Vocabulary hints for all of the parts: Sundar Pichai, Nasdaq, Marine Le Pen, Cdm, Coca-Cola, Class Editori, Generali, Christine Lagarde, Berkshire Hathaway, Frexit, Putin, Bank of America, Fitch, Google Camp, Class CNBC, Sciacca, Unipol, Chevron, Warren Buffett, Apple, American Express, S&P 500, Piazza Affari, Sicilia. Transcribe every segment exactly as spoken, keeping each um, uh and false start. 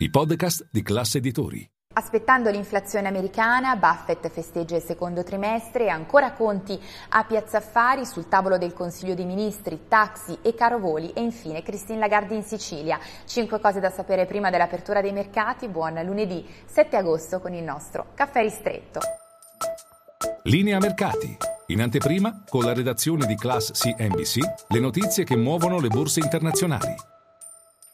i podcast di Class Editori. Aspettando l'inflazione americana, Buffett festeggia il secondo trimestre e ancora conti a Piazza Affari, sul tavolo del Consiglio dei Ministri, taxi e carovoli e infine Christine Lagarde in Sicilia. Cinque cose da sapere prima dell'apertura dei mercati. Buon lunedì sette agosto con il nostro caffè ristretto. Linea mercati. In anteprima, con la redazione di Class C N B C, le notizie che muovono le borse internazionali.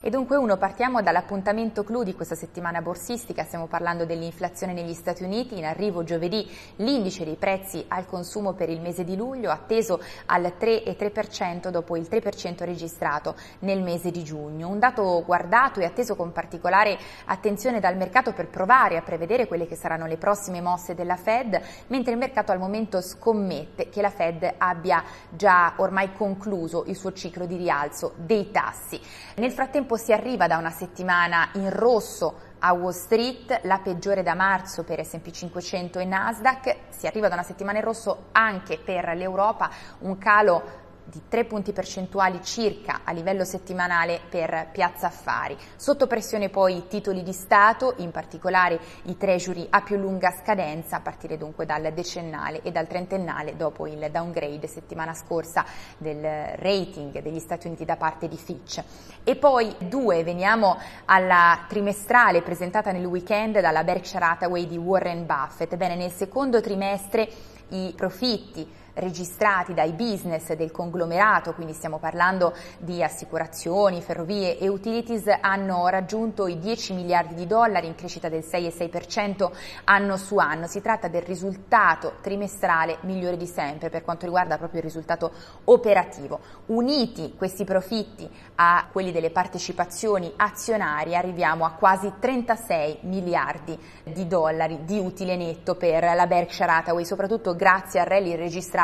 E dunque uno, partiamo dall'appuntamento clou di questa settimana borsistica, stiamo parlando dell'inflazione negli Stati Uniti, in arrivo giovedì l'indice dei prezzi al consumo per il mese di luglio atteso al tre virgola tre per cento dopo il tre per cento registrato nel mese di giugno, un dato guardato e atteso con particolare attenzione dal mercato per provare a prevedere quelle che saranno le prossime mosse della Fed, mentre il mercato al momento scommette che la Fed abbia già ormai concluso il suo ciclo di rialzo dei tassi. Nel frattempo si arriva da una settimana in rosso a Wall Street, la peggiore da marzo per S and P cinquecento e Nasdaq, si arriva da una settimana in rosso anche per l'Europa, un calo di tre punti percentuali circa a livello settimanale per Piazza Affari. Sotto pressione poi i titoli di Stato, in particolare i treasury a più lunga scadenza, a partire dunque dal decennale e dal trentennale dopo il downgrade settimana scorsa del rating degli Stati Uniti da parte di Fitch. E poi due, veniamo alla trimestrale presentata nel weekend dalla Berkshire Hathaway di Warren Buffett. Bene, nel secondo trimestre i profitti registrati dai business del conglomerato, quindi stiamo parlando di assicurazioni, ferrovie e utilities, hanno raggiunto i dieci miliardi di dollari in crescita del sei virgola sei per cento anno su anno. Si tratta del risultato trimestrale migliore di sempre per quanto riguarda proprio il risultato operativo. Uniti questi profitti a quelli delle partecipazioni azionarie arriviamo a quasi trentasei miliardi di dollari di utile netto per la Berkshire Hathaway, soprattutto grazie al rally registrato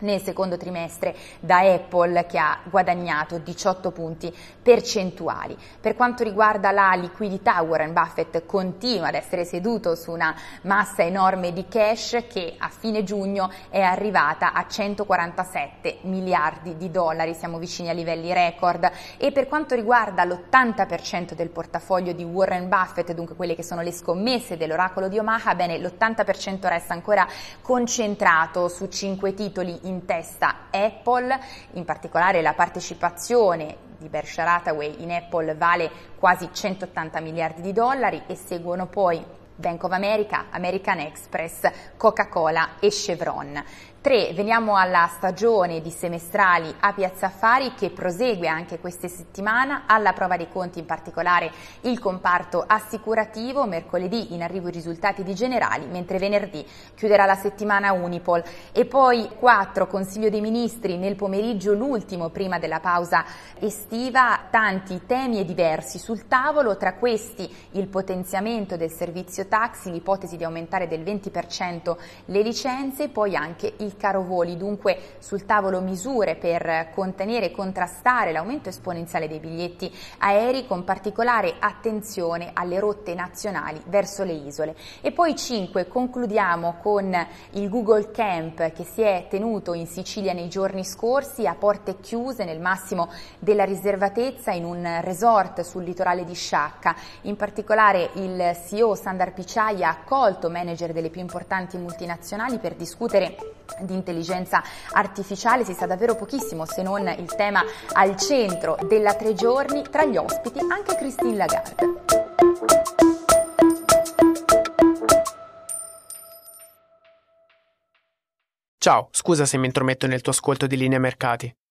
nel secondo trimestre da Apple, che ha guadagnato diciotto punti percentuali. Per quanto riguarda la liquidità, Warren Buffett continua ad essere seduto su una massa enorme di cash che a fine giugno è arrivata a centoquarantasette miliardi di dollari, siamo vicini a livelli record. E per quanto riguarda l'ottanta per cento del portafoglio di Warren Buffett, dunque quelle che sono le scommesse dell'oracolo di Omaha, bene, l'ottanta per cento resta ancora concentrato su cinque titoli, in testa Apple, in particolare la partecipazione di Berkshire Hathaway in Apple vale quasi centottanta miliardi di dollari e seguono poi Bank of America, American Express, Coca-Cola e Chevron. Tre, veniamo alla stagione di semestrali a Piazza Affari che prosegue anche questa settimana, alla prova dei conti in particolare il comparto assicurativo, mercoledì in arrivo i risultati di Generali, mentre venerdì chiuderà la settimana Unipol. E poi quattro, Consiglio dei Ministri nel pomeriggio, l'ultimo prima della pausa estiva, tanti temi e diversi sul tavolo, tra questi il potenziamento del servizio taxi, l'ipotesi di aumentare del venti per cento le licenze, poi anche il carovoli, dunque sul tavolo misure per contenere e contrastare l'aumento esponenziale dei biglietti aerei, con particolare attenzione alle rotte nazionali verso le isole. E poi cinque, concludiamo con il Google Camp che si è tenuto in Sicilia nei giorni scorsi a porte chiuse nel massimo della riservatezza in un resort sul litorale di Sciacca. In particolare il C E O Sundar Pichai ha accolto manager delle più importanti multinazionali per discutere di intelligenza artificiale, si sa davvero pochissimo se non il tema al centro della tre giorni, tra gli ospiti anche Christine Lagarde. Ciao, scusa se mi intrometto nel tuo ascolto di Linea Mercati.